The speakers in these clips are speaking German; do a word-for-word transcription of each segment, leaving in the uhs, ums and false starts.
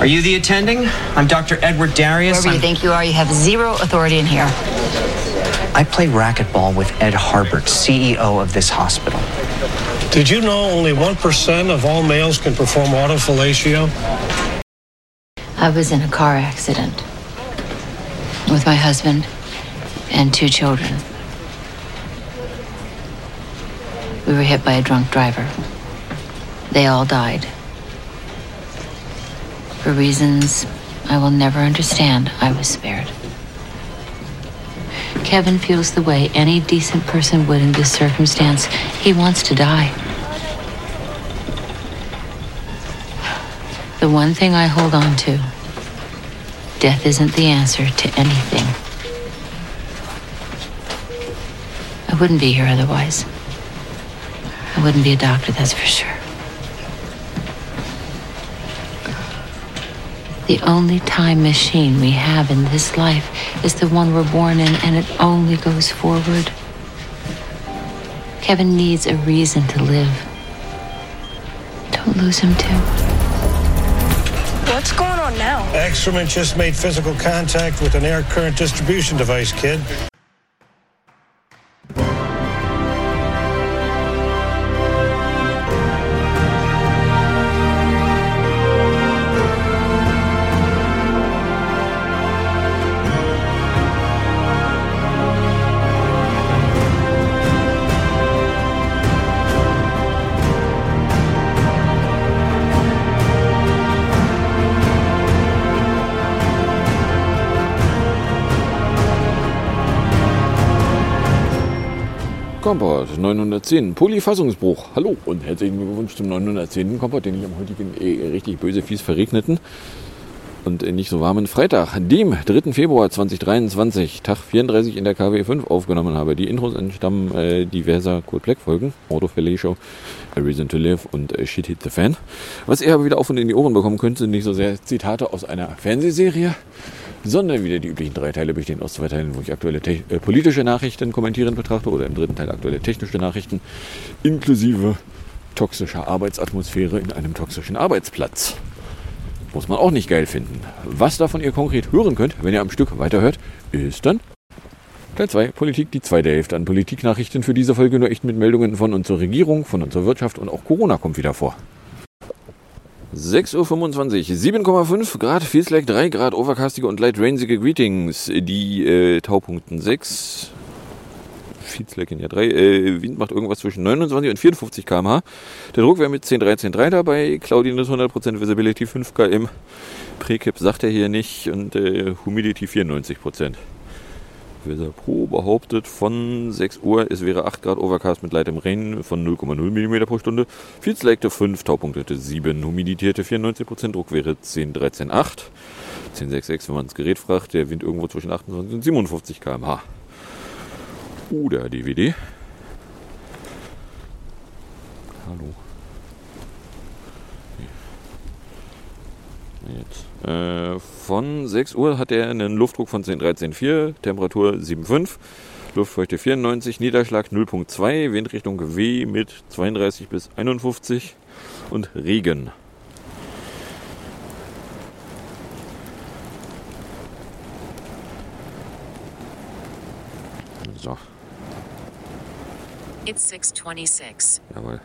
Are you the attending? I'm Doctor Edward Darius. Whoever I'm... you think you are, you have zero authority in here. I play racquetball with Ed Harbert, C E O of this hospital. Did you know only one percent of all males can perform autofellatio? I was in a car accident with my husband and two children. We were hit by a drunk driver. They all died. For reasons I will never understand, I was spared. Kevin feels the way any decent person would in this circumstance. He wants to die. The one thing I hold on to, death isn't the answer to anything. I wouldn't be here otherwise. I wouldn't be a doctor, that's for sure. The only time machine we have in this life is the one we're born in, and it only goes forward. Kevin needs a reason to live. Don't lose him, too. What's going on now? Excrement just made physical contact with an air current distribution device, kid. Kompott neunhundertzehn, Polyfassungsbruch. Hallo und herzlichen Glückwunsch zum neunhundertzehnten Kompott, den ich am heutigen eh richtig böse fies verregneten und nicht so warmen Freitag, dem dritten Februar zweitausenddreiundzwanzig, Tag vierunddreißig in der K W fünf aufgenommen habe. Die Intros entstammen äh, diverser Cold Black Folgen, Autofellatio, A Reason to Live und äh, Shit Hit the Fan. Was ihr aber wieder auf und in die Ohren bekommen könnt, sind nicht so sehr Zitate aus einer Fernsehserie, sondern wieder die üblichen drei Teile bestehen aus zwei Teilen, wo ich aktuelle te- äh, politische Nachrichten kommentierend betrachte oder im dritten Teil aktuelle technische Nachrichten inklusive toxischer Arbeitsatmosphäre in einem toxischen Arbeitsplatz. Muss man auch nicht geil finden. Was davon ihr konkret hören könnt, wenn ihr am Stück weiterhört, ist dann Teil zwei, Politik, die zweite Hälfte an Politiknachrichten für diese Folge nur echt mit Meldungen von unserer Regierung, von unserer Wirtschaft und auch Corona kommt wieder vor. sechs Uhr fünfundzwanzig, sieben Komma fünf Grad, feels like drei Grad, overcastige und light rainsige Greetings. Die äh, Taupunkten sechs, feels like in der drei, äh, Wind macht irgendwas zwischen neunundzwanzig und vierundfünfzig Kilometer pro Stunde. Der Druck wäre mit zehn, dreizehn, drei dabei. Cloudiness hundert Prozent, Visibility fünf Kilometer, Precap sagt er hier nicht und äh, Humidity vierundneunzig Prozent. Weather Pro behauptet von sechs Uhr, es wäre acht Grad Overcast mit leichtem Regen von null Komma null Millimeter pro Stunde. Feels like fünf, Taupunktete sieben, humidierte vierundneunzig Prozent, Druck wäre zehn, dreizehn, acht. zehn Komma sechs sechs, wenn man das Gerät fragt, der Wind irgendwo zwischen achtundzwanzig und siebenundfünfzig Kilometer pro Stunde. Oder D W D. Hallo. Jetzt. Äh, von sechs Uhr hat er einen Luftdruck von zehn, dreizehn, vier, Temperatur sieben Komma fünf, Luftfeuchte vierundneunzig, Niederschlag null Komma zwei, Windrichtung W mit zweiunddreißig bis einundfünfzig und Regen. So. It's sechs Uhr sechsundzwanzig. Jawohl.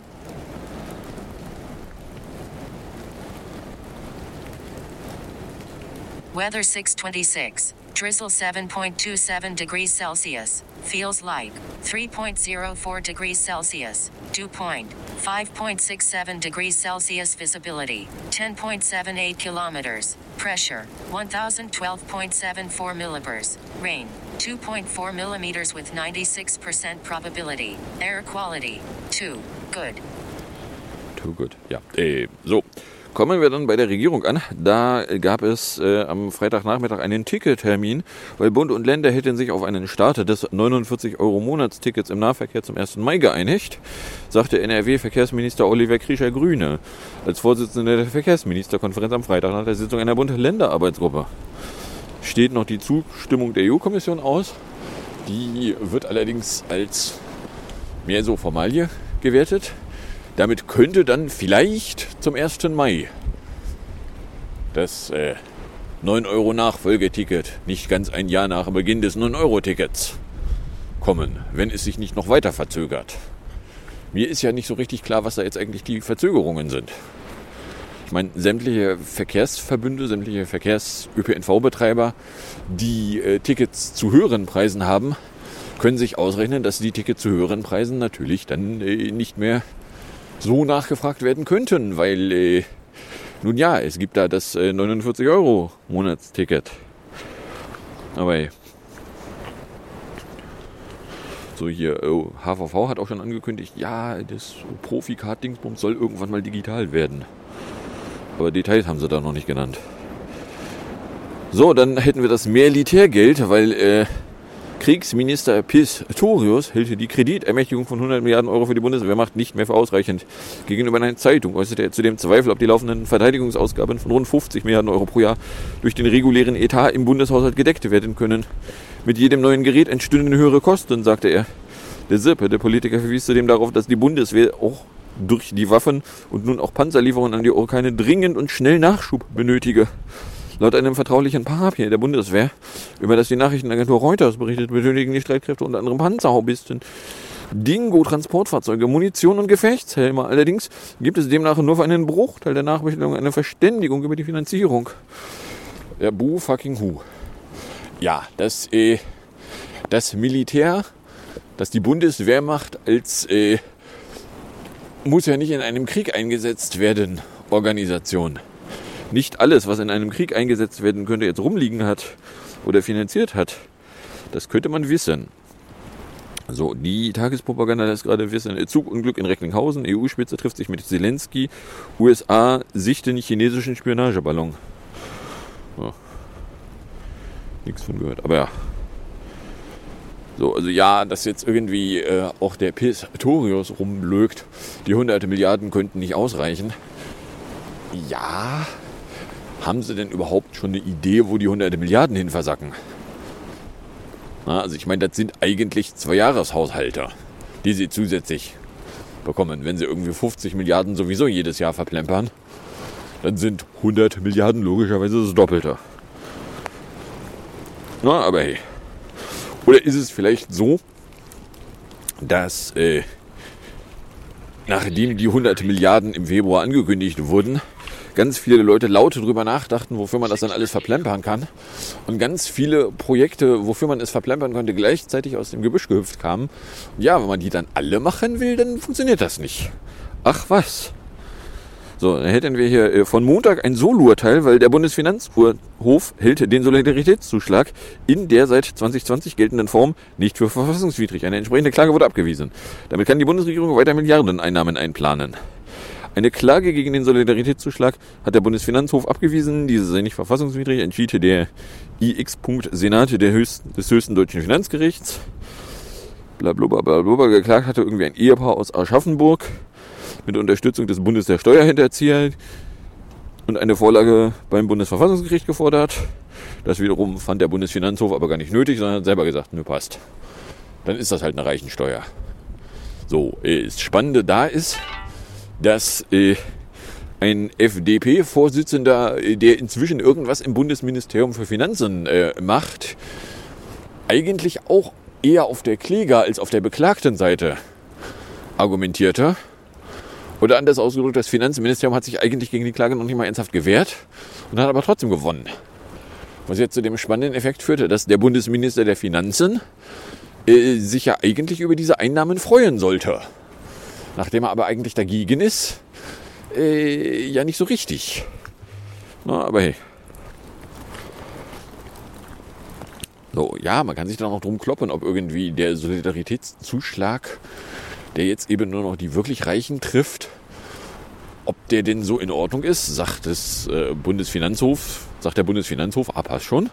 Weather six twenty-six, drizzle seven point two seven degrees Celsius, feels like three point zero four degrees Celsius, dew point five point six seven degrees Celsius, visibility ten point seven eight kilometers, pressure one thousand twelve point seven four millibars, rain two point four millimeters with ninety-six percent probability, air quality two, good. Too good, ja, äh, so. Kommen wir dann bei der Regierung an. Da gab es äh, am Freitagnachmittag einen Tickettermin, weil Bund und Länder hätten sich auf einen Start des neunundvierzig Euro Monatstickets im Nahverkehr zum ersten Mai geeinigt, sagte N R W-Verkehrsminister Oliver Krischer, Grüne, als Vorsitzender der Verkehrsministerkonferenz am Freitag nach der Sitzung einer Bund-Länder-Arbeitsgruppe. Steht noch die Zustimmung der E U-Kommission aus. Die wird allerdings als mehr so Formalie gewertet. Damit könnte dann vielleicht zum ersten Mai das äh, neun Euro Nachfolgeticket nicht ganz ein Jahr nach Beginn des neun Euro Tickets kommen, wenn es sich nicht noch weiter verzögert. Mir ist ja nicht so richtig klar, was da jetzt eigentlich die Verzögerungen sind. Ich meine, sämtliche Verkehrsverbünde, sämtliche Verkehrs-ÖPNV-Betreiber, die äh, Tickets zu höheren Preisen haben, können sich ausrechnen, dass die Tickets zu höheren Preisen natürlich dann äh, nicht mehr so nachgefragt werden könnten, weil, äh, nun ja, es gibt da das äh, neunundvierzig Euro Monatsticket. Aber äh, so hier, oh, H V V hat auch schon angekündigt, ja, das Profi-Kart-Dingsbums soll irgendwann mal digital werden. Aber Details haben sie da noch nicht genannt. So, dann hätten wir das Militärgeld, weil äh, Kriegsminister Pistorius hält die Kreditermächtigung von hundert Milliarden Euro für die Bundeswehrmacht nicht mehr für ausreichend. Gegenüber einer Zeitung äußerte er zudem Zweifel, ob die laufenden Verteidigungsausgaben von rund fünfzig Milliarden Euro pro Jahr durch den regulären Etat im Bundeshaushalt gedeckt werden können. Mit jedem neuen Gerät entstünden höhere Kosten, sagte er. Der S I P, der Politiker, verwies zudem darauf, dass die Bundeswehr auch durch die Waffen und nun auch Panzerlieferungen an die Ukraine dringend und schnell Nachschub benötige. Laut einem vertraulichen Papier der Bundeswehr, über das die Nachrichtenagentur Reuters berichtet, benötigen die Streitkräfte unter anderem Panzerhaubisten, Dingo-Transportfahrzeuge, Munition und Gefechtshelme. Allerdings gibt es demnach nur für einen Bruchteil der Nachbestellung eine Verständigung über die Finanzierung. Ja, boo fucking who. Ja, das, äh, das Militär, das die Bundeswehrmacht als äh, muss ja nicht in einem Krieg eingesetzt werden, Organisation. Nicht alles, was in einem Krieg eingesetzt werden könnte, jetzt rumliegen hat oder finanziert hat, das könnte man wissen. So, die Tagespropaganda lässt gerade wissen, Zugunglück in Recklinghausen, E U-Spitze trifft sich mit Zelensky, U S A sichten chinesischen Spionageballon. Ja. Nichts von gehört, aber ja. So, also ja, dass jetzt irgendwie äh, auch der Pistorius rumlögt, die hunderte Milliarden könnten nicht ausreichen. Ja, haben sie denn überhaupt schon eine Idee, wo die hunderte Milliarden hin versacken? Na, also ich meine, das sind eigentlich zwei Jahreshaushalte, die sie zusätzlich bekommen. Wenn sie irgendwie fünfzig Milliarden sowieso jedes Jahr verplempern, dann sind hundert Milliarden logischerweise das Doppelte. Na, aber hey. Oder ist es vielleicht so, dass äh, nachdem die hundert Milliarden im Februar angekündigt wurden, ganz viele Leute laut drüber nachdachten, wofür man das dann alles verplempern kann. Und ganz viele Projekte, wofür man es verplempern konnte, gleichzeitig aus dem Gebüsch gehüpft kamen. Und ja, wenn man die dann alle machen will, dann funktioniert das nicht. Ach was. So, dann hätten wir hier äh, von Montag ein Solo-Urteil, weil der Bundesfinanzhof hält den Solidaritätszuschlag in der seit zwanzig zwanzig geltenden Form nicht für verfassungswidrig. Eine entsprechende Klage wurde abgewiesen. Damit kann die Bundesregierung weiter Milliardeneinnahmen einplanen. Eine Klage gegen den Solidaritätszuschlag hat der Bundesfinanzhof abgewiesen. Diese sei nicht verfassungswidrig, entschied der I X-Senat der höchsten, des höchsten deutschen Finanzgerichts. Blablabla, blablabla. Geklagt hatte irgendwie ein Ehepaar aus Aschaffenburg. Mit Unterstützung des Bundes der Steuerhinterzieher und eine Vorlage beim Bundesverfassungsgericht gefordert. Das wiederum fand der Bundesfinanzhof aber gar nicht nötig, sondern hat selber gesagt, nö, passt. Dann ist das halt eine Reichensteuer. So, das Spannende da ist, dass äh, ein F D P-Vorsitzender, der inzwischen irgendwas im Bundesministerium für Finanzen äh, macht, eigentlich auch eher auf der Kläger- als auf der beklagten Seite argumentierte. Oder anders ausgedrückt, das Finanzministerium hat sich eigentlich gegen die Klage noch nicht mal ernsthaft gewehrt und hat aber trotzdem gewonnen. Was jetzt zu dem spannenden Effekt führte, dass der Bundesminister der Finanzen äh, sich ja eigentlich über diese Einnahmen freuen sollte. Nachdem er aber eigentlich dagegen ist, äh, ja nicht so richtig. Na, aber hey. So, ja, man kann sich da noch drum kloppen, ob irgendwie der Solidaritätszuschlag, der jetzt eben nur noch die wirklich Reichen trifft, ob der denn so in Ordnung ist, sagt das äh, Bundesfinanzhof, sagt der Bundesfinanzhof, ah, passt schon.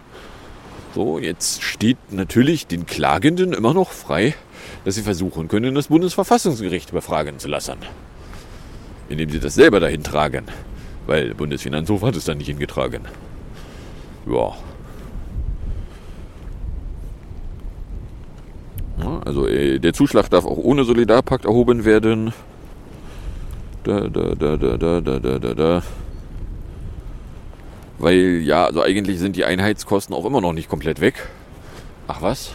So, jetzt steht natürlich den Klagenden immer noch frei, dass sie versuchen können, das Bundesverfassungsgericht befragen zu lassen, indem sie das selber dahin tragen, weil der Bundesfinanzhof hat es dann nicht hingetragen. Ja. Also äh, der Zuschlag darf auch ohne Solidarpakt erhoben werden. Da, da, da, da, da, da, da, da. Weil, ja, also eigentlich sind die Einheitskosten auch immer noch nicht komplett weg. Ach was?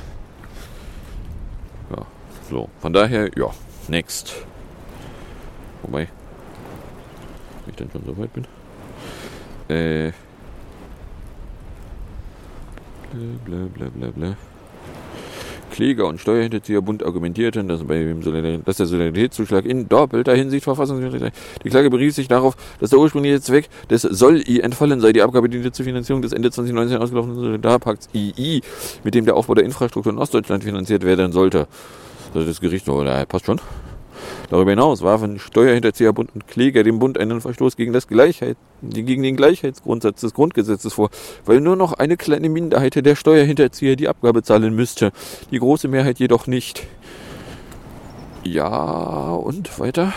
Ja, so. Von daher, ja, next. Wobei, wenn ich dann schon so weit bin. Äh. Blablabla. Bla, bla, bla. Kläger und Steuerhinterzieher Bund argumentierten, dass, bei dem dass der Solidaritätszuschlag in doppelter Hinsicht verfassungswidrig sei. Die Klage berief sich darauf, dass der ursprüngliche Zweck des Soll-I entfallen sei. Die Abgabe diente zur Finanzierung des Ende zwanzig neunzehn ausgelaufenen Solidarpakts I I, mit dem der Aufbau der Infrastruktur in Ostdeutschland finanziert werden sollte. Also das Gericht, oder? Passt schon. Darüber hinaus warfen Steuerhinterzieher Bund und Kläger dem Bund einen Verstoß gegen, das Gleichheit, gegen den Gleichheitsgrundsatz des Grundgesetzes vor, weil nur noch eine kleine Minderheit der Steuerhinterzieher die Abgabe zahlen müsste, die große Mehrheit jedoch nicht. Ja, und weiter?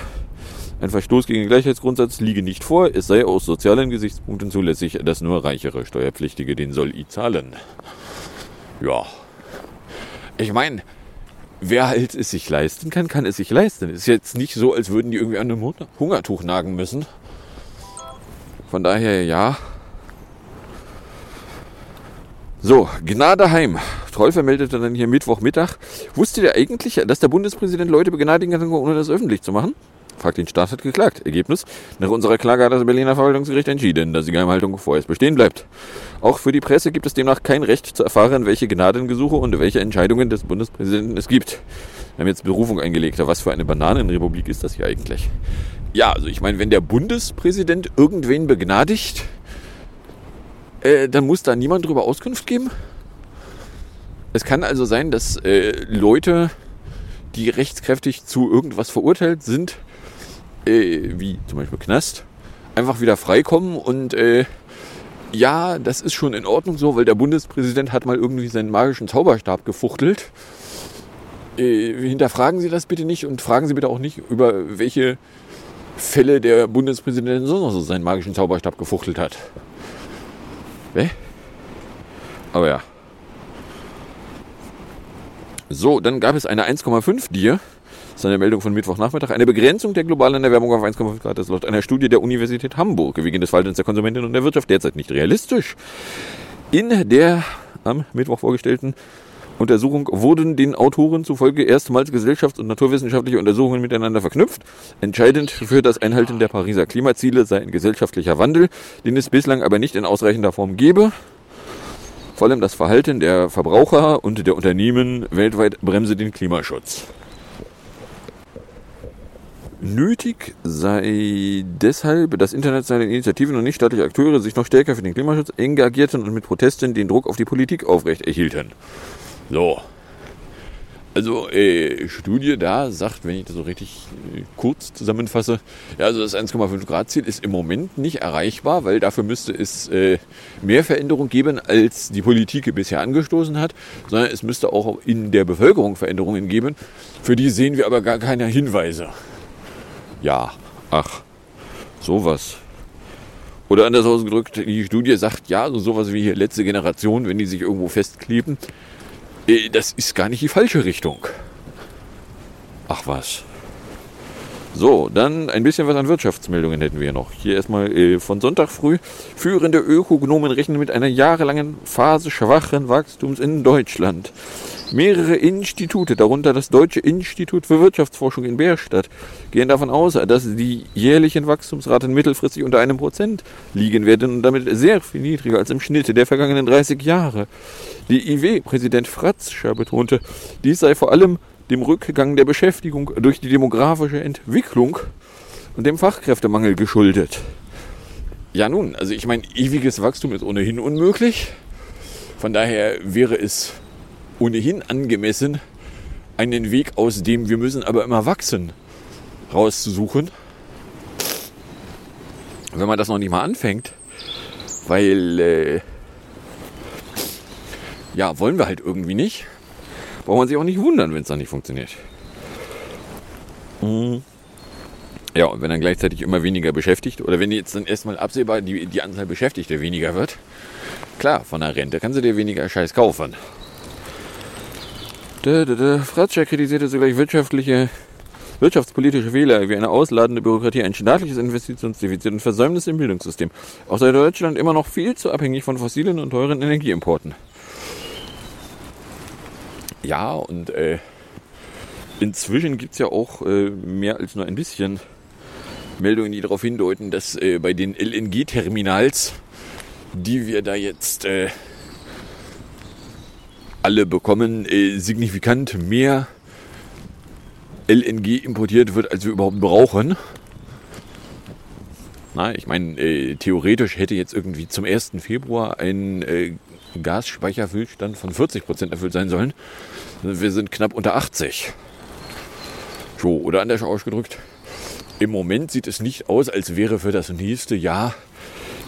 Ein Verstoß gegen den Gleichheitsgrundsatz liege nicht vor, es sei aus sozialen Gesichtspunkten zulässig, dass nur reichere Steuerpflichtige den Soll-I zahlen. Ja, ich meine... Wer halt es sich leisten kann, kann es sich leisten. Ist jetzt nicht so, als würden die irgendwie an einem Hungertuch nagen müssen. Von daher, ja. So, Gnade heim. Troll vermeldete dann hier Mittwochmittag. Wusstet ihr eigentlich, dass der Bundespräsident Leute begnadigen kann, ohne das öffentlich zu machen? Fragt den Staat, hat geklagt. Ergebnis: Nach unserer Klage hat das Berliner Verwaltungsgericht entschieden, dass die Geheimhaltung vorerst bestehen bleibt. Auch für die Presse gibt es demnach kein Recht zu erfahren, welche Gnadengesuche und welche Entscheidungen des Bundespräsidenten es gibt. Wir haben jetzt Berufung eingelegt. Was für eine Bananenrepublik ist das hier eigentlich? Ja, also ich meine, wenn der Bundespräsident irgendwen begnadigt, äh, dann muss da niemand drüber Auskunft geben. Es kann also sein, dass äh, Leute, die rechtskräftig zu irgendwas verurteilt sind, Äh, wie zum Beispiel Knast, einfach wieder freikommen und äh, ja, das ist schon in Ordnung so, weil der Bundespräsident hat mal irgendwie seinen magischen Zauberstab gefuchtelt. Äh, hinterfragen Sie das bitte nicht und fragen Sie bitte auch nicht, über welche Fälle der Bundespräsident sonst noch so seinen magischen Zauberstab gefuchtelt hat. Hä? Aber ja. So, dann gab es eine eins Komma fünf Dir. Das ist eine Meldung von Mittwochnachmittag. Eine Begrenzung der globalen Erwärmung auf eins Komma fünf Grad ist laut einer Studie der Universität Hamburg wegen des Verhaltens der Konsumentinnen und der Wirtschaft derzeit nicht realistisch. In der am Mittwoch vorgestellten Untersuchung wurden den Autoren zufolge erstmals gesellschafts- und naturwissenschaftliche Untersuchungen miteinander verknüpft. Entscheidend für das Einhalten der Pariser Klimaziele sei ein gesellschaftlicher Wandel, den es bislang aber nicht in ausreichender Form gebe. Vor allem das Verhalten der Verbraucher und der Unternehmen weltweit bremse den Klimaschutz. Nötig sei deshalb, dass internationale Initiativen und nichtstaatliche Akteure sich noch stärker für den Klimaschutz engagierten und mit Protesten den Druck auf die Politik aufrecht erhielten. So. Also, äh, Studie da sagt, wenn ich das so richtig äh, kurz zusammenfasse, ja, also das eins Komma fünf Grad Ziel ist im Moment nicht erreichbar, weil dafür müsste es äh, mehr Veränderung geben, als die Politik bisher angestoßen hat, sondern es müsste auch in der Bevölkerung Veränderungen geben. Für die sehen wir aber gar keine Hinweise. Ja, ach, sowas. Oder anders ausgedrückt, die Studie sagt, ja, so sowas wie hier letzte Generation, wenn die sich irgendwo festkleben, das ist gar nicht die falsche Richtung. Ach was. So, dann ein bisschen was an Wirtschaftsmeldungen hätten wir noch. Hier erstmal äh, von Sonntag früh. Führende Ökonomen rechnen mit einer jahrelangen Phase schwachen Wachstums in Deutschland. Mehrere Institute, darunter das Deutsche Institut für Wirtschaftsforschung in Bärstadt, gehen davon aus, dass die jährlichen Wachstumsraten mittelfristig unter einem Prozent liegen werden und damit sehr viel niedriger als im Schnitt der vergangenen dreißig Jahre. Die I W-Präsident Fratzscher betonte, dies sei vor allem dem Rückgang der Beschäftigung durch die demografische Entwicklung und dem Fachkräftemangel geschuldet. Ja nun, also ich meine, ewiges Wachstum ist ohnehin unmöglich. Von daher wäre es ohnehin angemessen, einen Weg, aus dem wir müssen aber immer wachsen, rauszusuchen. Wenn man das noch nicht mal anfängt, weil, äh, ja, wollen wir halt irgendwie nicht. Braucht man sich auch nicht wundern, wenn es dann nicht funktioniert. Mhm. Ja, und wenn dann gleichzeitig immer weniger beschäftigt, oder wenn jetzt dann erstmal absehbar die, die Anzahl Beschäftigter weniger wird, klar, von der Rente kannst du dir weniger Scheiß kaufen. Da, da, da. Fratzscher kritisierte sogar wirtschaftliche Wirtschaftspolitische Fehler wie eine ausladende Bürokratie, ein staatliches Investitionsdefizit und Versäumnisse im Bildungssystem. Auch sei Deutschland immer noch viel zu abhängig von fossilen und teuren Energieimporten. Ja, und äh, inzwischen gibt es ja auch äh, mehr als nur ein bisschen Meldungen, die darauf hindeuten, dass äh, bei den L N G-Terminals, die wir da jetzt äh, alle bekommen, äh, signifikant mehr L N G importiert wird, als wir überhaupt brauchen. Na, ich meine, äh, theoretisch hätte jetzt irgendwie zum ersten Februar ein äh, Gasspeicherfüllstand von vierzig Prozent erfüllt sein sollen. Wir sind knapp unter achtzig. So, oder anders ausgedrückt, im Moment sieht es nicht aus, als wäre für das nächste Jahr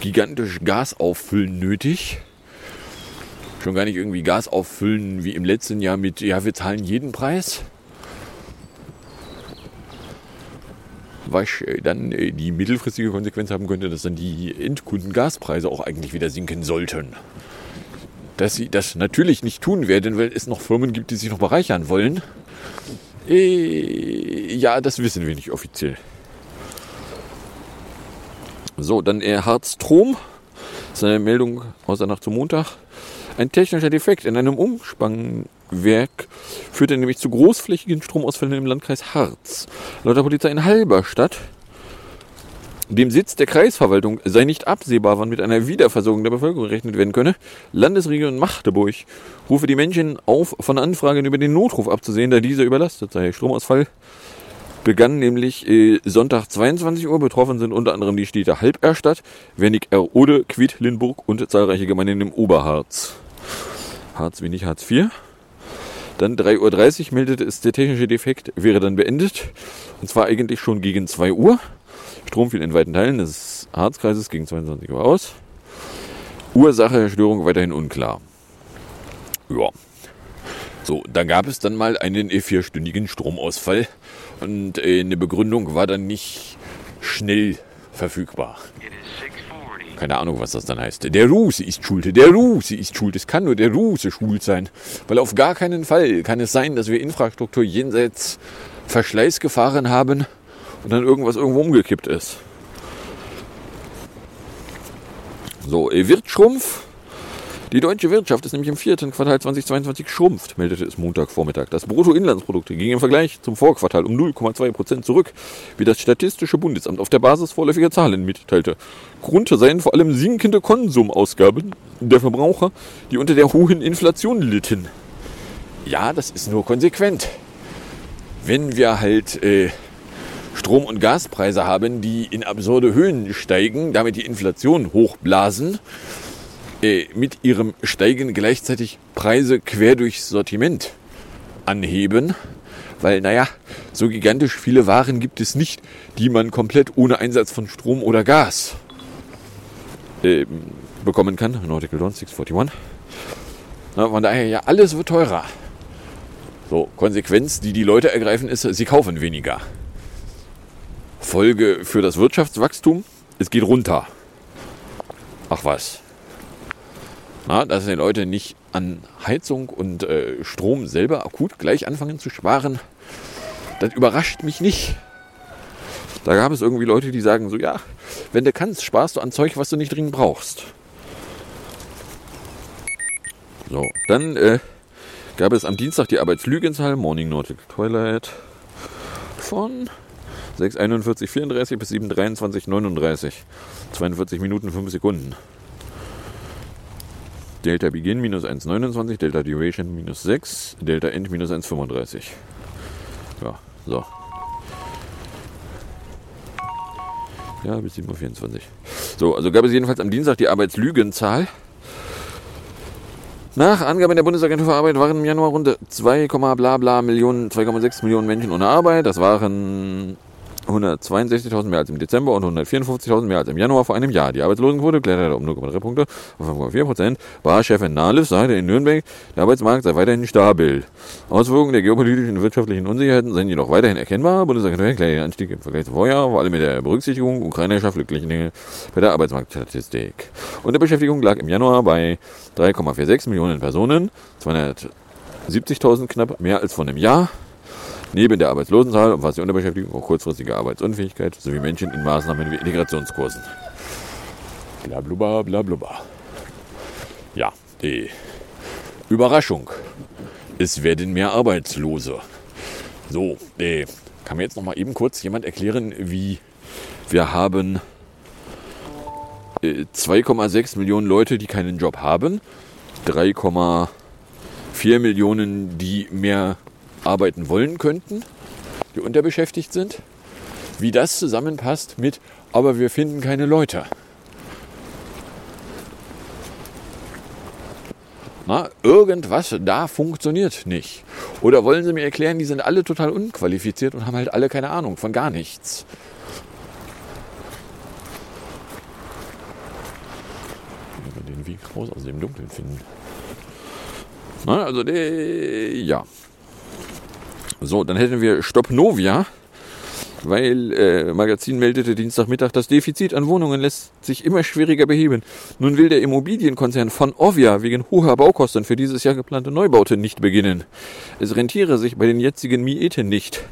gigantisch Gas auffüllen nötig. Schon gar nicht irgendwie Gas auffüllen wie im letzten Jahr mit, ja, wir zahlen jeden Preis. Was dann die mittelfristige Konsequenz haben könnte, dass dann die Endkundengaspreise auch eigentlich wieder sinken sollten. Dass sie das natürlich nicht tun werden, weil es noch Firmen gibt, die sich noch bereichern wollen. Äh, ja, das wissen wir nicht offiziell. So, dann äh, Harz-Trom. Das ist eine Meldung aus der Nacht zum Montag. Ein technischer Defekt in einem Umspannwerk führte nämlich zu großflächigen Stromausfällen im Landkreis Harz. Laut der Polizei in Halberstadt, dem Sitz der Kreisverwaltung, sei nicht absehbar, wann mit einer Wiederversorgung der Bevölkerung gerechnet werden könne. Landesregierung Magdeburg rufe die Menschen auf, von Anfragen über den Notruf abzusehen, da dieser überlastet sei. Stromausfall begann nämlich äh, Sonntag zweiundzwanzig Uhr. Betroffen sind unter anderem die Städte Halberstadt, Wernigerode, Quedlinburg und zahlreiche Gemeinden im Oberharz. Harz wenig, Harz vier. Dann drei Uhr dreißig meldete es, der technische Defekt wäre dann beendet. Und zwar eigentlich schon gegen zwei Uhr. Strom fiel in weiten Teilen des Harzkreises gegen zweiundzwanzig Uhr aus. Ursache der Störung weiterhin unklar. Ja. So, da gab es dann mal einen vierstündigen Stromausfall. Und äh, eine Begründung war dann nicht schnell verfügbar. Keine Ahnung, was das dann heißt. Der Russe ist schuld, der Russe ist schuld. Es kann nur der Russe schuld sein. Weil auf gar keinen Fall kann es sein, dass wir Infrastruktur jenseits Verschleißgefahren haben und dann irgendwas irgendwo umgekippt ist. So, Wirtschrumpf. Die deutsche Wirtschaft ist nämlich im vierten Quartal zweitausendzweiundzwanzig schrumpft, meldete es Montagvormittag. Das Bruttoinlandsprodukt ging im Vergleich zum Vorquartal um null Komma zwei Prozent zurück, wie das Statistische Bundesamt auf der Basis vorläufiger Zahlen mitteilte. Grund seien vor allem sinkende Konsumausgaben der Verbraucher, die unter der hohen Inflation litten. Ja, das ist nur konsequent. Wenn wir halt äh, Strom- und Gaspreise haben, die in absurde Höhen steigen, damit die Inflation hochblasen, mit ihrem Steigen gleichzeitig Preise quer durchs Sortiment anheben, weil, naja, so gigantisch viele Waren gibt es nicht, die man komplett ohne Einsatz von Strom oder Gas äh, bekommen kann. Nautical Dawn sechs einundvierzig. Na, von daher, ja, alles wird teurer. So, Konsequenz, die die Leute ergreifen, ist, sie kaufen weniger. Folge für das Wirtschaftswachstum, es geht runter. Ach was. Na, dass die Leute nicht an Heizung und äh, Strom selber akut gleich anfangen zu sparen, das überrascht mich nicht. Da gab es irgendwie Leute, die sagen so, ja, wenn du kannst, sparst du an Zeug, was du nicht dringend brauchst. So, dann äh, gab es am Dienstag die Arbeitsflüge ins Hall, Morning Nautical Twilight von sechs einundvierzig vierunddreißig bis sieben dreiundzwanzig neununddreißig. zweiundvierzig Minuten, fünf Sekunden. Delta Begin minus eins Komma neunundzwanzig, Delta Duration minus sechs, Delta End minus eins Komma fünfunddreißig. Ja, so. Ja, bis sieben Uhr vierundzwanzig. So, also gab es jedenfalls am Dienstag die Arbeitslügenzahl. Nach Angaben der Bundesagentur für Arbeit waren im Januar rund zwei Komma bla bla Millionen, zwei Komma sechs Millionen Menschen ohne Arbeit. Das waren hundertzweiundsechzigtausend mehr als im Dezember und hundertvierundfünfzigtausend mehr als im Januar vor einem Jahr. Die Arbeitslosenquote kletterte um null Komma drei Punkte auf fünf Komma vier Prozent. Barchefin Nahles sagte in Nürnberg, der Arbeitsmarkt sei weiterhin stabil. Auswirkungen der geopolitischen und wirtschaftlichen Unsicherheiten sind jedoch weiterhin erkennbar. Bundesagentur erklärte den Anstieg im Vergleich zum Vorjahr, vor allem mit der Berücksichtigung ukrainischer Flüchtlinge bei der Arbeitsmarktstatistik. Und der Beschäftigung lag im Januar bei drei Komma sechsundvierzig Millionen Personen, zweihundertsiebzigtausend knapp mehr als vor einem Jahr. Neben der Arbeitslosenzahl umfasst die Unterbeschäftigung auch kurzfristige Arbeitsunfähigkeit sowie Menschen in Maßnahmen wie Integrationskursen. Blablubba, blablubba. Ja, die Überraschung. Es werden mehr Arbeitslose. So, äh, kann mir jetzt noch mal eben kurz jemand erklären, wie wir haben äh, zwei Komma sechs Millionen Leute, die keinen Job haben, drei Komma vier Millionen, die mehr arbeiten wollen könnten, die unterbeschäftigt sind, wie das zusammenpasst mit, aber wir finden keine Leute. Na, irgendwas da funktioniert nicht. Oder wollen Sie mir erklären, die sind alle total unqualifiziert und haben halt alle keine Ahnung von gar nichts. Wenn wir den Weg raus aus dem Dunkeln finden. Na, also, äh, ja. So, dann hätten wir Stopp Novia, weil äh, Magazin meldete Dienstagmittag, das Defizit an Wohnungen lässt sich immer schwieriger beheben. Nun will der Immobilienkonzern Vonovia wegen hoher Baukosten für dieses Jahr geplante Neubauten nicht beginnen. Es rentiere sich bei den jetzigen Mieten nicht.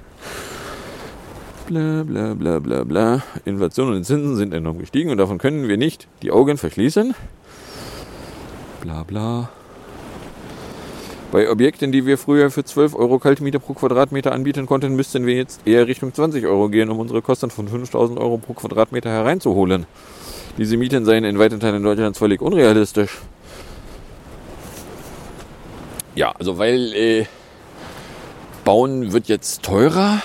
Bla bla bla bla bla. Inflation und Zinsen sind enorm gestiegen und davon können wir nicht die Augen verschließen. Bla bla. Bei Objekten, die wir früher für zwölf Euro Kaltmiete pro Quadratmeter anbieten konnten, müssten wir jetzt eher Richtung zwanzig Euro gehen, um unsere Kosten von fünftausend Euro pro Quadratmeter hereinzuholen. Diese Mieten seien in weiten Teilen Deutschlands völlig unrealistisch. Ja, also weil äh, Bauen wird jetzt teurer.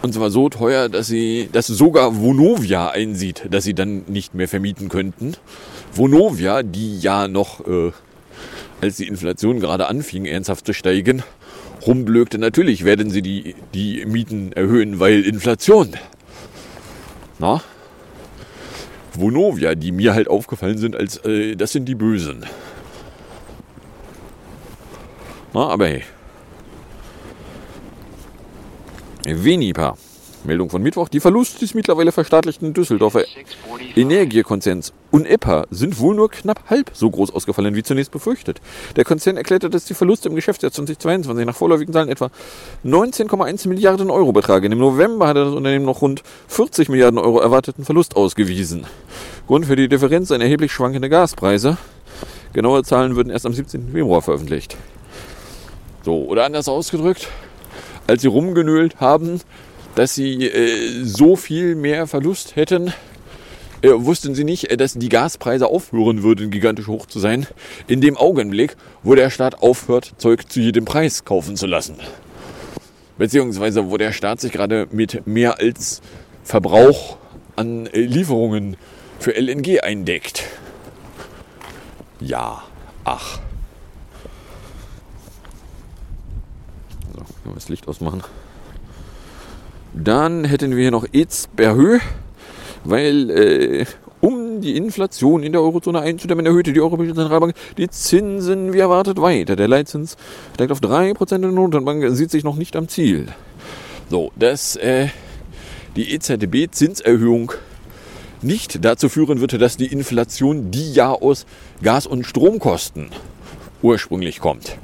Und zwar so teuer, dass sie, dass sogar Vonovia einsieht, dass sie dann nicht mehr vermieten könnten. Vonovia, die ja noch... Äh, als die Inflation gerade anfing, ernsthaft zu steigen, rumblökte, natürlich werden sie die, die Mieten erhöhen, weil Inflation. Na? Vonovia, die mir halt aufgefallen sind, als äh, das sind die Bösen. Na, aber hey. Uniper. Meldung von Mittwoch. Die Verluste des mittlerweile verstaatlichten Düsseldorfer Energiekonzerns Uniper sind wohl nur knapp halb so groß ausgefallen, wie zunächst befürchtet. Der Konzern erklärte, dass die Verluste im Geschäftsjahr zweitausendzweiundzwanzig nach vorläufigen Zahlen etwa neunzehn Komma eins Milliarden Euro betragen. Im November hatte das Unternehmen noch rund vierzig Milliarden Euro erwarteten Verlust ausgewiesen. Grund für die Differenz sind erheblich schwankende Gaspreise. Genaue Zahlen würden erst am siebzehnten Februar veröffentlicht. So, oder anders ausgedrückt, als sie rumgenölt haben, dass sie äh, so viel mehr Verlust hätten, äh, wussten sie nicht, dass die Gaspreise aufhören würden, gigantisch hoch zu sein, in dem Augenblick, wo der Staat aufhört, Zeug zu jedem Preis kaufen zu lassen. Beziehungsweise, wo der Staat sich gerade mit mehr als Verbrauch an äh, Lieferungen für L N G eindeckt. Ja, ach. So, können wir das Licht ausmachen. Dann hätten wir hier noch Etzberhö, weil äh, um die Inflation in der Eurozone einzudämmen, erhöhte die Europäische Zentralbank die Zinsen wie erwartet weiter. Der Leitzins steigt auf drei Prozent und die Notenbank sieht sich noch nicht am Ziel. So, dass äh, die E Z B-Zinserhöhung nicht dazu führen würde, dass die Inflation, die ja aus Gas- und Stromkosten ursprünglich kommt,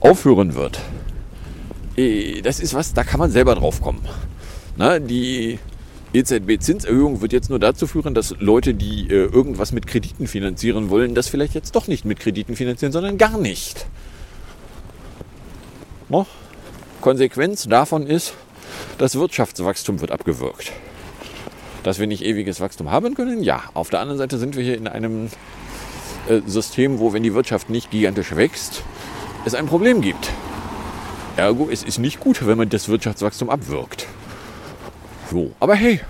aufhören wird. Das ist was, da kann man selber drauf kommen. Na, die E Z B-Zinserhöhung wird jetzt nur dazu führen, dass Leute, die äh, irgendwas mit Krediten finanzieren wollen, das vielleicht jetzt doch nicht mit Krediten finanzieren, sondern gar nicht. No? Konsequenz davon ist, das Wirtschaftswachstum wird abgewürgt. Dass wir nicht ewiges Wachstum haben können, ja. Auf der anderen Seite sind wir hier in einem äh, System, wo, wenn die Wirtschaft nicht gigantisch wächst, es ein Problem gibt. Ergo, es ist nicht gut, wenn man das Wirtschaftswachstum abwirkt. So, aber hey.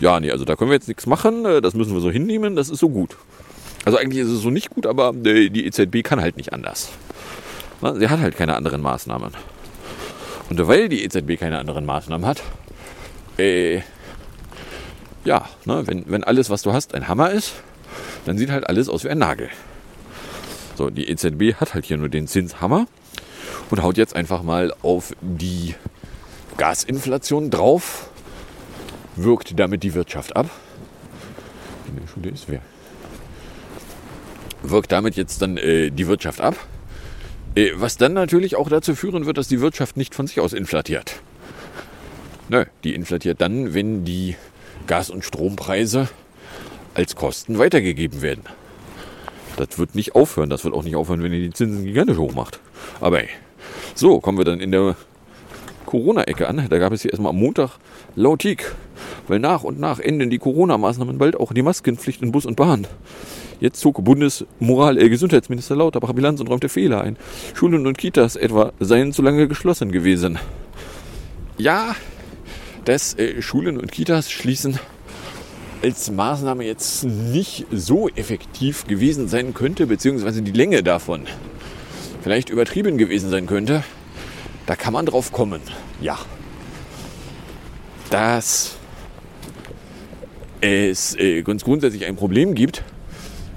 Ja, nee, also da können wir jetzt nichts machen. Das müssen wir so hinnehmen. Das ist so gut. Also eigentlich ist es so nicht gut, aber die E Z B kann halt nicht anders. Sie hat halt keine anderen Maßnahmen. Und weil die E Z B keine anderen Maßnahmen hat, äh, ja, ne, wenn, wenn alles, was du hast, ein Hammer ist, dann sieht halt alles aus wie ein Nagel. So, die E Z B hat halt hier nur den Zinshammer. Und haut jetzt einfach mal auf die Gasinflation drauf, wirkt damit die Wirtschaft ab. In der Schule ist wer? Wirkt damit jetzt dann äh, die Wirtschaft ab. Was dann natürlich auch dazu führen wird, dass die Wirtschaft nicht von sich aus inflatiert. Nö, die inflatiert dann, wenn die Gas- und Strompreise als Kosten weitergegeben werden. Das wird nicht aufhören. Das wird auch nicht aufhören, wenn ihr die Zinsen gigantisch hoch macht. Aber ey. So, kommen wir dann in der Corona-Ecke an. Da gab es hier erstmal am Montag Lautik. Weil nach und nach enden die Corona-Maßnahmen, bald auch die Maskenpflicht in Bus und Bahn. Jetzt zog Bundesmoral- äh, Gesundheitsminister Lauterbach Bilanz und räumte Fehler ein. Schulen und Kitas etwa seien zu lange geschlossen gewesen. Ja, dass äh, Schulen und Kitas schließen als Maßnahme jetzt nicht so effektiv gewesen sein könnte, beziehungsweise die Länge davon vielleicht übertrieben gewesen sein könnte, da kann man drauf kommen. Ja, dass es äh, ganz grundsätzlich ein Problem gibt,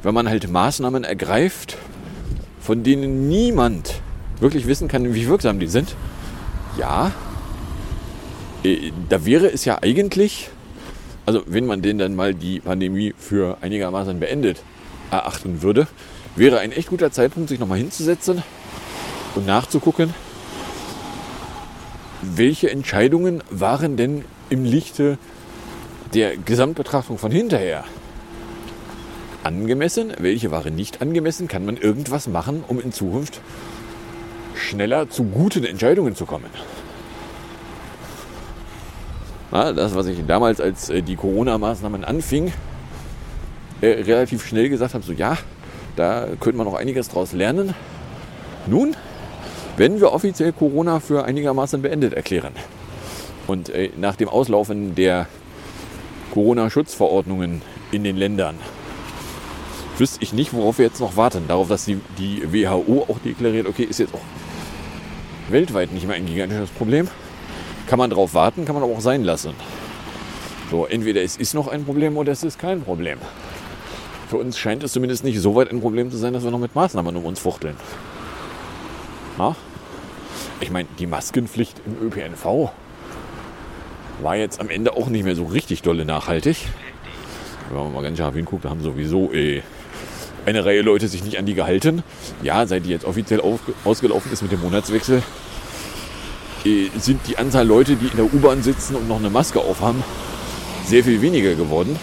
wenn man halt Maßnahmen ergreift, von denen niemand wirklich wissen kann, wie wirksam die sind. Ja, äh, da wäre es ja eigentlich, also wenn man denen dann mal die Pandemie für einigermaßen beendet erachten würde, wäre ein echt guter Zeitpunkt, sich nochmal hinzusetzen und nachzugucken, welche Entscheidungen waren denn im Lichte der Gesamtbetrachtung von hinterher angemessen, welche waren nicht angemessen, kann man irgendwas machen, um in Zukunft schneller zu guten Entscheidungen zu kommen. Na, das, was ich damals, als äh, die Corona-Maßnahmen anfing, äh, relativ schnell gesagt habe, so ja, da könnte man noch einiges draus lernen. Nun, wenn wir offiziell Corona für einigermaßen beendet erklären und äh, nach dem Auslaufen der Corona-Schutzverordnungen in den Ländern, wüsste ich nicht, worauf wir jetzt noch warten. Darauf, dass die, die W H O auch deklariert, okay, ist jetzt auch weltweit nicht mehr ein gigantisches Problem. Kann man drauf warten, kann man aber auch sein lassen. So, entweder es ist noch ein Problem oder es ist kein Problem. Für uns scheint es zumindest nicht so weit ein Problem zu sein, dass wir noch mit Maßnahmen um uns fuchteln. Na? Ich meine, die Maskenpflicht im Ö P N V war jetzt am Ende auch nicht mehr so richtig dolle nachhaltig. Wenn man mal ganz scharf hinguckt, da haben sowieso eh eine Reihe Leute sich nicht an die gehalten. Ja, seit die jetzt offiziell auf, ausgelaufen ist mit dem Monatswechsel, eh, sind die Anzahl Leute, die in der U-Bahn sitzen und noch eine Maske aufhaben, sehr viel weniger geworden.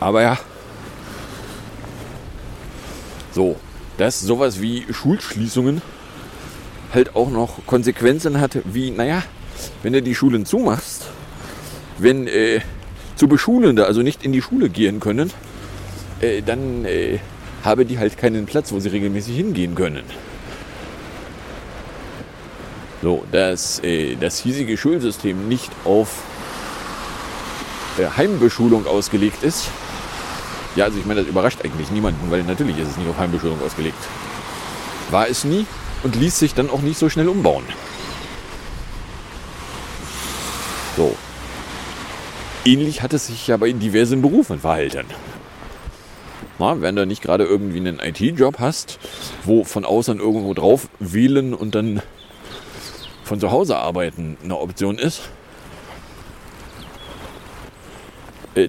Aber ja, so, dass sowas wie Schulschließungen halt auch noch Konsequenzen hat, wie, naja, wenn du die Schulen zumachst, wenn äh, zu Beschulende also nicht in die Schule gehen können, äh, dann äh, habe die halt keinen Platz, wo sie regelmäßig hingehen können. So, dass äh, das hiesige Schulsystem nicht auf äh, Heimbeschulung ausgelegt ist. Ja, also ich meine, das überrascht eigentlich niemanden, weil natürlich ist es nicht auf Heimbeschulung ausgelegt. War es nie und ließ sich dann auch nicht so schnell umbauen. So. Ähnlich hat es sich ja bei diversen Berufen verhalten. Na, wenn du nicht gerade irgendwie einen I T-Job hast, wo von außen irgendwo drauf wählen und dann von zu Hause arbeiten eine Option ist,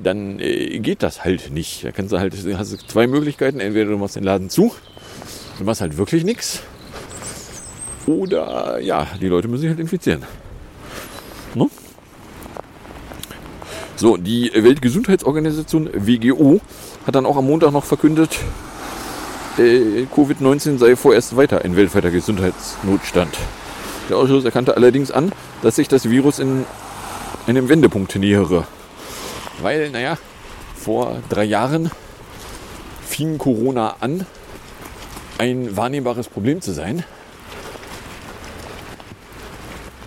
dann geht das halt nicht. Da kannst du halt, hast du zwei Möglichkeiten. Entweder du machst den Laden zu, du machst halt wirklich nichts. Oder ja, die Leute müssen sich halt infizieren. Ne? So, die Weltgesundheitsorganisation W G O hat dann auch am Montag noch verkündet, äh, Covid neunzehn sei vorerst weiter ein weltweiter Gesundheitsnotstand. Der Ausschuss erkannte allerdings an, dass sich das Virus in einem Wendepunkt nähere. Weil, naja, vor drei Jahren fing Corona an, ein wahrnehmbares Problem zu sein.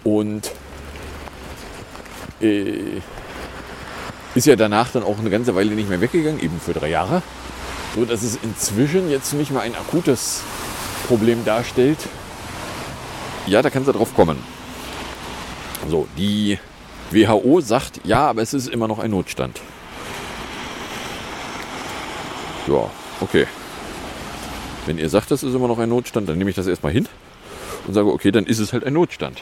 Und äh, ist ja danach dann auch eine ganze Weile nicht mehr weggegangen, eben für drei Jahre. So dass es inzwischen jetzt nicht mehr ein akutes Problem darstellt. Ja, da kannst du drauf kommen. So, die W H O sagt, ja, aber es ist immer noch ein Notstand. Ja, okay. Wenn ihr sagt, das ist immer noch ein Notstand, dann nehme ich das erstmal hin und sage, okay, dann ist es halt ein Notstand.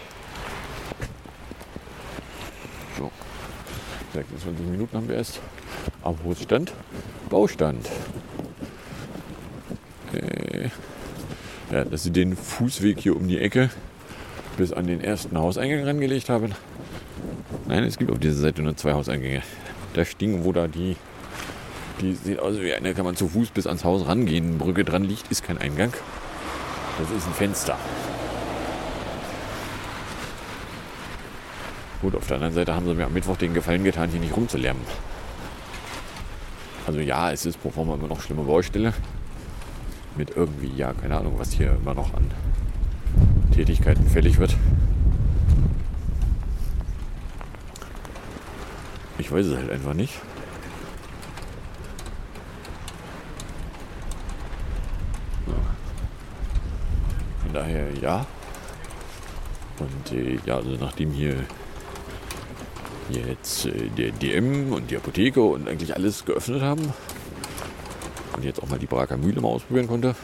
sechsundzwanzig Minuten haben wir erst. Am Hochstand, Baustand. Äh, Ja, dass sie den Fußweg hier um die Ecke bis an den ersten Hauseingang rangelegt haben. Nein, es gibt auf dieser Seite nur zwei Hauseingänge. Das Ding, wo da die, die sieht aus wie eine, kann man zu Fuß bis ans Haus rangehen, Brücke dran liegt, ist kein Eingang. Das ist ein Fenster. Gut, auf der anderen Seite haben sie mir am Mittwoch den Gefallen getan, hier nicht rumzulärmen. Also ja, es ist pro forma immer noch schlimme Baustelle. Mit irgendwie, ja, keine Ahnung, was hier immer noch an Tätigkeiten fällig wird. Ich weiß es halt einfach nicht. Von daher ja. Und äh, ja, also nachdem hier jetzt äh, der D M und die Apotheke und eigentlich alles geöffnet haben und jetzt auch mal die Braker Mühle mal ausprobieren konnte,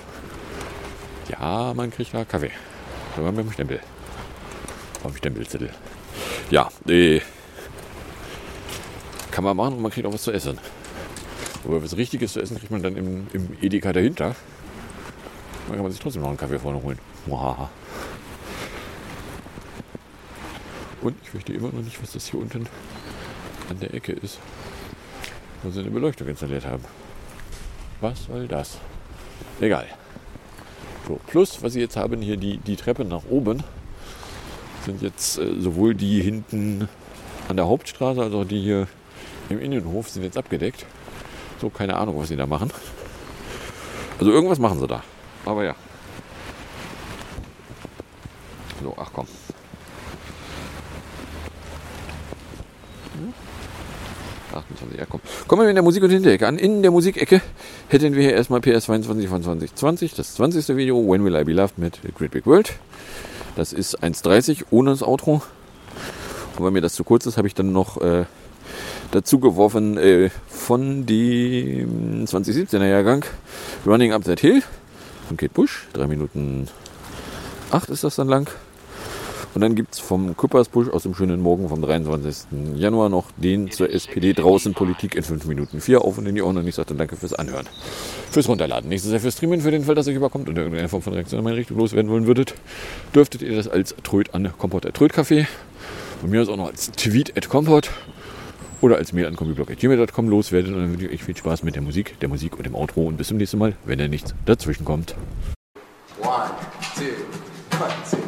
ja, man kriegt da Kaffee. Sogar mit dem Stempel. Auf dem Stempelzettel. Ja, äh, kann man machen und man kriegt auch was zu essen. Aber was Richtiges zu essen kriegt man dann im, im Edeka dahinter. Dann kann man sich trotzdem noch einen Kaffee vorne holen. Muhaha. Und ich verstehe immer noch nicht, was das hier unten an der Ecke ist, wo sie eine Beleuchtung installiert haben. Was soll das? Egal. So, plus, was sie jetzt haben, hier die, die Treppe nach oben, sind jetzt äh, sowohl die hinten an der Hauptstraße als auch die hier im Innenhof sind jetzt abgedeckt. So, keine Ahnung, was sie da machen. Also irgendwas machen sie da. Aber ja. So, ach komm. achtundzwanzig, ja, komm. Kommen wir in der Musik- und Hinterecke an. In der Musikecke hätten wir hier erstmal P S zweiundzwanzig von zwanzig zwanzig, das zwanzigste Video, When Will I Be Loved mit Great Big World. Das ist eins dreißig ohne das Outro. Und weil mir das zu kurz ist, habe ich dann noch äh, dazu geworfen äh, von dem zwanzig siebzehner Jahrgang Running Up That Hill von Kate Bush. drei Minuten acht ist das dann lang. Und dann gibt es vom Küppersbusch aus dem schönen Morgen vom dreiundzwanzigsten Januar noch den zur S P D draußen Politik in fünf Minuten vier auf und in die Ohren. Und ich sage dann danke fürs Anhören, fürs Runterladen. Nächstes Jahr fürs Streamen, für den Fall, dass euch überkommt und irgendeine Form von Reaktion in meine Richtung loswerden wollen würdet, dürftet ihr das als Tröd an kompott at trödcafé, von mir aus auch noch als Tweet at kompott oder als Mail an kombiblog at gmail punkt com loswerden. Und dann wünsche ich euch viel Spaß mit der Musik, der Musik und dem Outro. Und bis zum nächsten Mal, wenn da nichts dazwischen kommt. One, two, one, two.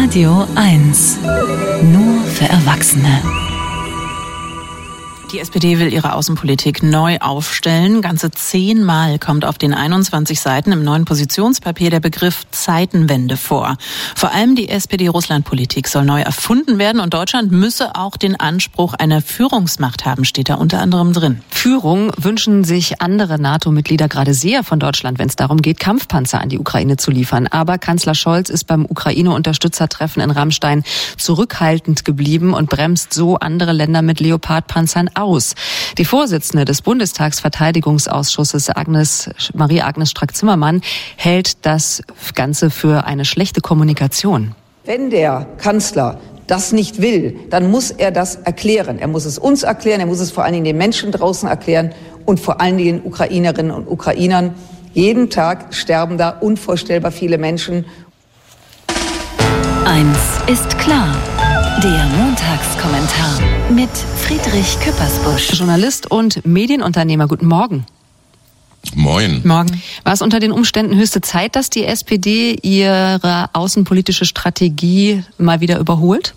Radio eins. Nur für Erwachsene. Die S P D will ihre Außenpolitik neu aufstellen. Ganze zehnmal kommt auf den einundzwanzig Seiten im neuen Positionspapier der Begriff Zeitenwende vor. Vor allem die S P D-Russland-Politik soll neu erfunden werden und Deutschland müsse auch den Anspruch einer Führungsmacht haben, steht da unter anderem drin. Führung wünschen sich andere NATO-Mitglieder gerade sehr von Deutschland, wenn es darum geht, Kampfpanzer an die Ukraine zu liefern. Aber Kanzler Scholz ist beim Ukraine-Unterstützertreffen in Rammstein zurückhaltend geblieben und bremst so andere Länder mit Leopard-Panzern ab. Aus. Die Vorsitzende des Bundestagsverteidigungsausschusses Marie-Agnes Strack-Zimmermann hält das Ganze für eine schlechte Kommunikation. Wenn der Kanzler das nicht will, dann muss er das erklären. Er muss es uns erklären, er muss es vor allen Dingen den Menschen draußen erklären und vor allen Dingen Ukrainerinnen und Ukrainern. Jeden Tag sterben da unvorstellbar viele Menschen. Eins ist klar. Der Montagskommentar mit Friedrich Küppersbusch. Journalist und Medienunternehmer, guten Morgen. Moin. Morgen. War es unter den Umständen höchste Zeit, dass die S P D ihre außenpolitische Strategie mal wieder überholt?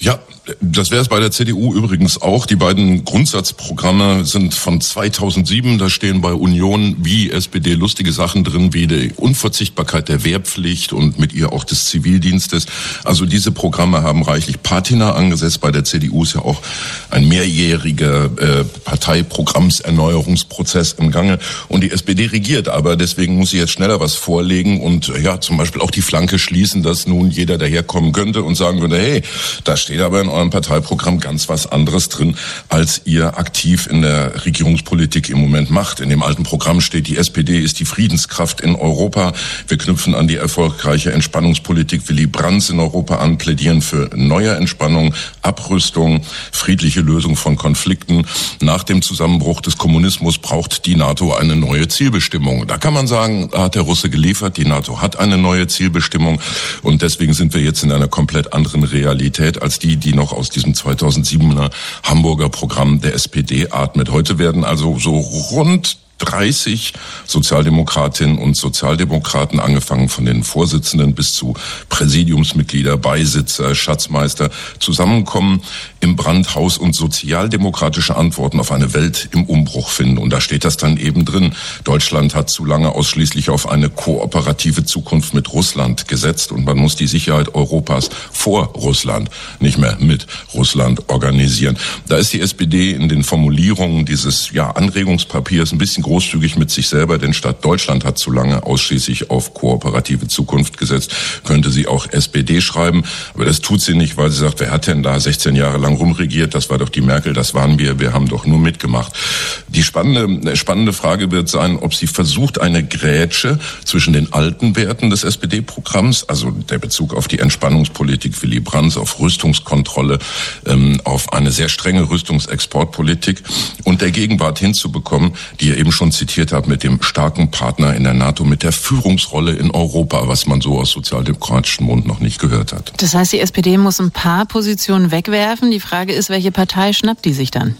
Ja, das wäre es bei der C D U übrigens auch. Die beiden Grundsatzprogramme sind von zweitausendsieben. Da stehen bei Union wie S P D lustige Sachen drin, wie die Unverzichtbarkeit der Wehrpflicht und mit ihr auch des Zivildienstes. Also diese Programme haben reichlich Patina angesetzt. Bei der C D U ist ja auch ein mehrjähriger äh, Parteiprogrammserneuerungsprozess im Gange. Und die S P D regiert aber, deswegen muss sie jetzt schneller was vorlegen und ja zum Beispiel auch die Flanke schließen, dass nun jeder daherkommen könnte und sagen würde, hey, da steht aber in eurem Parteiprogramm ganz was anderes drin, als ihr aktiv in der Regierungspolitik im Moment macht. In dem alten Programm steht, die S P D ist die Friedenskraft in Europa. Wir knüpfen an die erfolgreiche Entspannungspolitik Willy Brandts in Europa an, plädieren für neue Entspannung, Abrüstung, friedliche Lösung von Konflikten. Nach dem Zusammenbruch des Kommunismus braucht die NATO eine neue Zielbestimmung. Da kann man sagen, hat der Russe geliefert, die NATO hat eine neue Zielbestimmung und deswegen sind wir jetzt in einer komplett anderen Realität als die, die noch aus diesem zweitausendsiebener Hamburger Programm der S P D atmet. Heute werden also so rund dreißig Sozialdemokratinnen und Sozialdemokraten, angefangen von den Vorsitzenden bis zu Präsidiumsmitglieder, Beisitzer, Schatzmeister, zusammenkommen im Brandhaus und sozialdemokratische Antworten auf eine Welt im Umbruch finden. Und da steht das dann eben drin. Deutschland hat zu lange ausschließlich auf eine kooperative Zukunft mit Russland gesetzt und man muss die Sicherheit Europas vor Russland, nicht mehr mit Russland organisieren. Da ist die S P D in den Formulierungen dieses ja, Anregungspapiers ein bisschen großzügig mit sich selber, denn statt Deutschland hat zu lange ausschließlich auf kooperative Zukunft gesetzt, könnte sie auch S P D schreiben. Aber das tut sie nicht, weil sie sagt, wer hat denn da sechzehn Jahre lang rumregiert? Das war doch die Merkel, das waren wir, wir haben doch nur mitgemacht. Die spannende, spannende Frage wird sein, ob sie versucht, eine Grätsche zwischen den alten Werten des S P D-Programms, also der Bezug auf die Entspannungspolitik Willy Brandts, auf Rüstungskontrolle, ähm, auf eine sehr strenge Rüstungsexportpolitik und der Gegenwart hinzubekommen, die eben schon zitiert habe, mit dem starken Partner in der NATO, mit der Führungsrolle in Europa, was man so aus sozialdemokratischem Mund noch nicht gehört hat. Das heißt, die S P D muss ein paar Positionen wegwerfen. Die Frage ist, welche Partei schnappt die sich dann?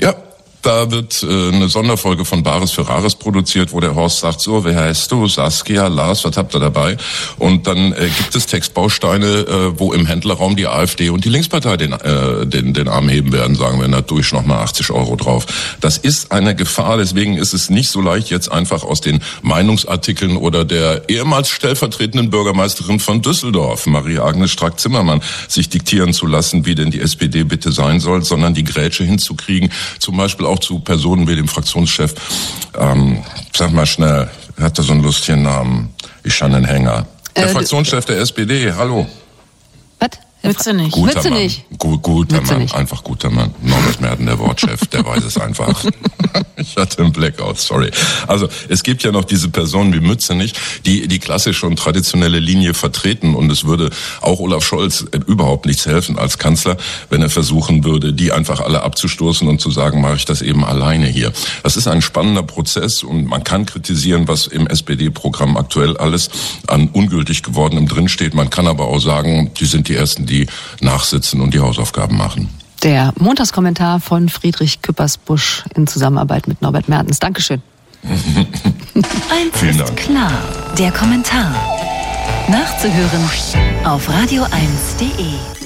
Ja, da wird äh, eine Sonderfolge von Bares für Rares produziert, wo der Horst sagt, so, wer heißt du? Saskia, Lars, was habt ihr dabei? Und dann äh, gibt es Textbausteine, äh, wo im Händlerraum die AfD und die Linkspartei den, äh, den, den Arm heben werden, sagen wir, da durch nochmal achtzig Euro drauf. Das ist eine Gefahr, deswegen ist es nicht so leicht, jetzt einfach aus den Meinungsartikeln oder der ehemals stellvertretenden Bürgermeisterin von Düsseldorf, Marie-Agnes Strack-Zimmermann, sich diktieren zu lassen, wie denn die S P D bitte sein soll, sondern die Grätsche hinzukriegen, zum Beispiel auch zu Personen wie dem Fraktionschef, ähm, sag mal schnell, hat da so einen lustigen Namen, ich schaue einen Hänger. Der äh, Fraktionschef der S P D, hallo. Was? Mützenich. Guter Mützenich. Mann, Gu- guter Mützenich. Mann, einfach guter Mann. Norbert Merten, der Wortchef, der weiß es einfach. Ich hatte einen Blackout, sorry. Also es gibt ja noch diese Personen wie Mützenich, die die klassische und traditionelle Linie vertreten und es würde auch Olaf Scholz überhaupt nichts helfen als Kanzler, wenn er versuchen würde, die einfach alle abzustoßen und zu sagen, mache ich das eben alleine hier. Das ist ein spannender Prozess und man kann kritisieren, was im S P D-Programm aktuell alles an ungültig gewordenem drinsteht. Man kann aber auch sagen, die sind die Ersten, die nachsitzen und die Hausaufgaben machen. Der Montagskommentar von Friedrich Küppersbusch in Zusammenarbeit mit Norbert Mertens. Dankeschön. Eins ist klar, der Kommentar. Nachzuhören auf radio eins punkt de.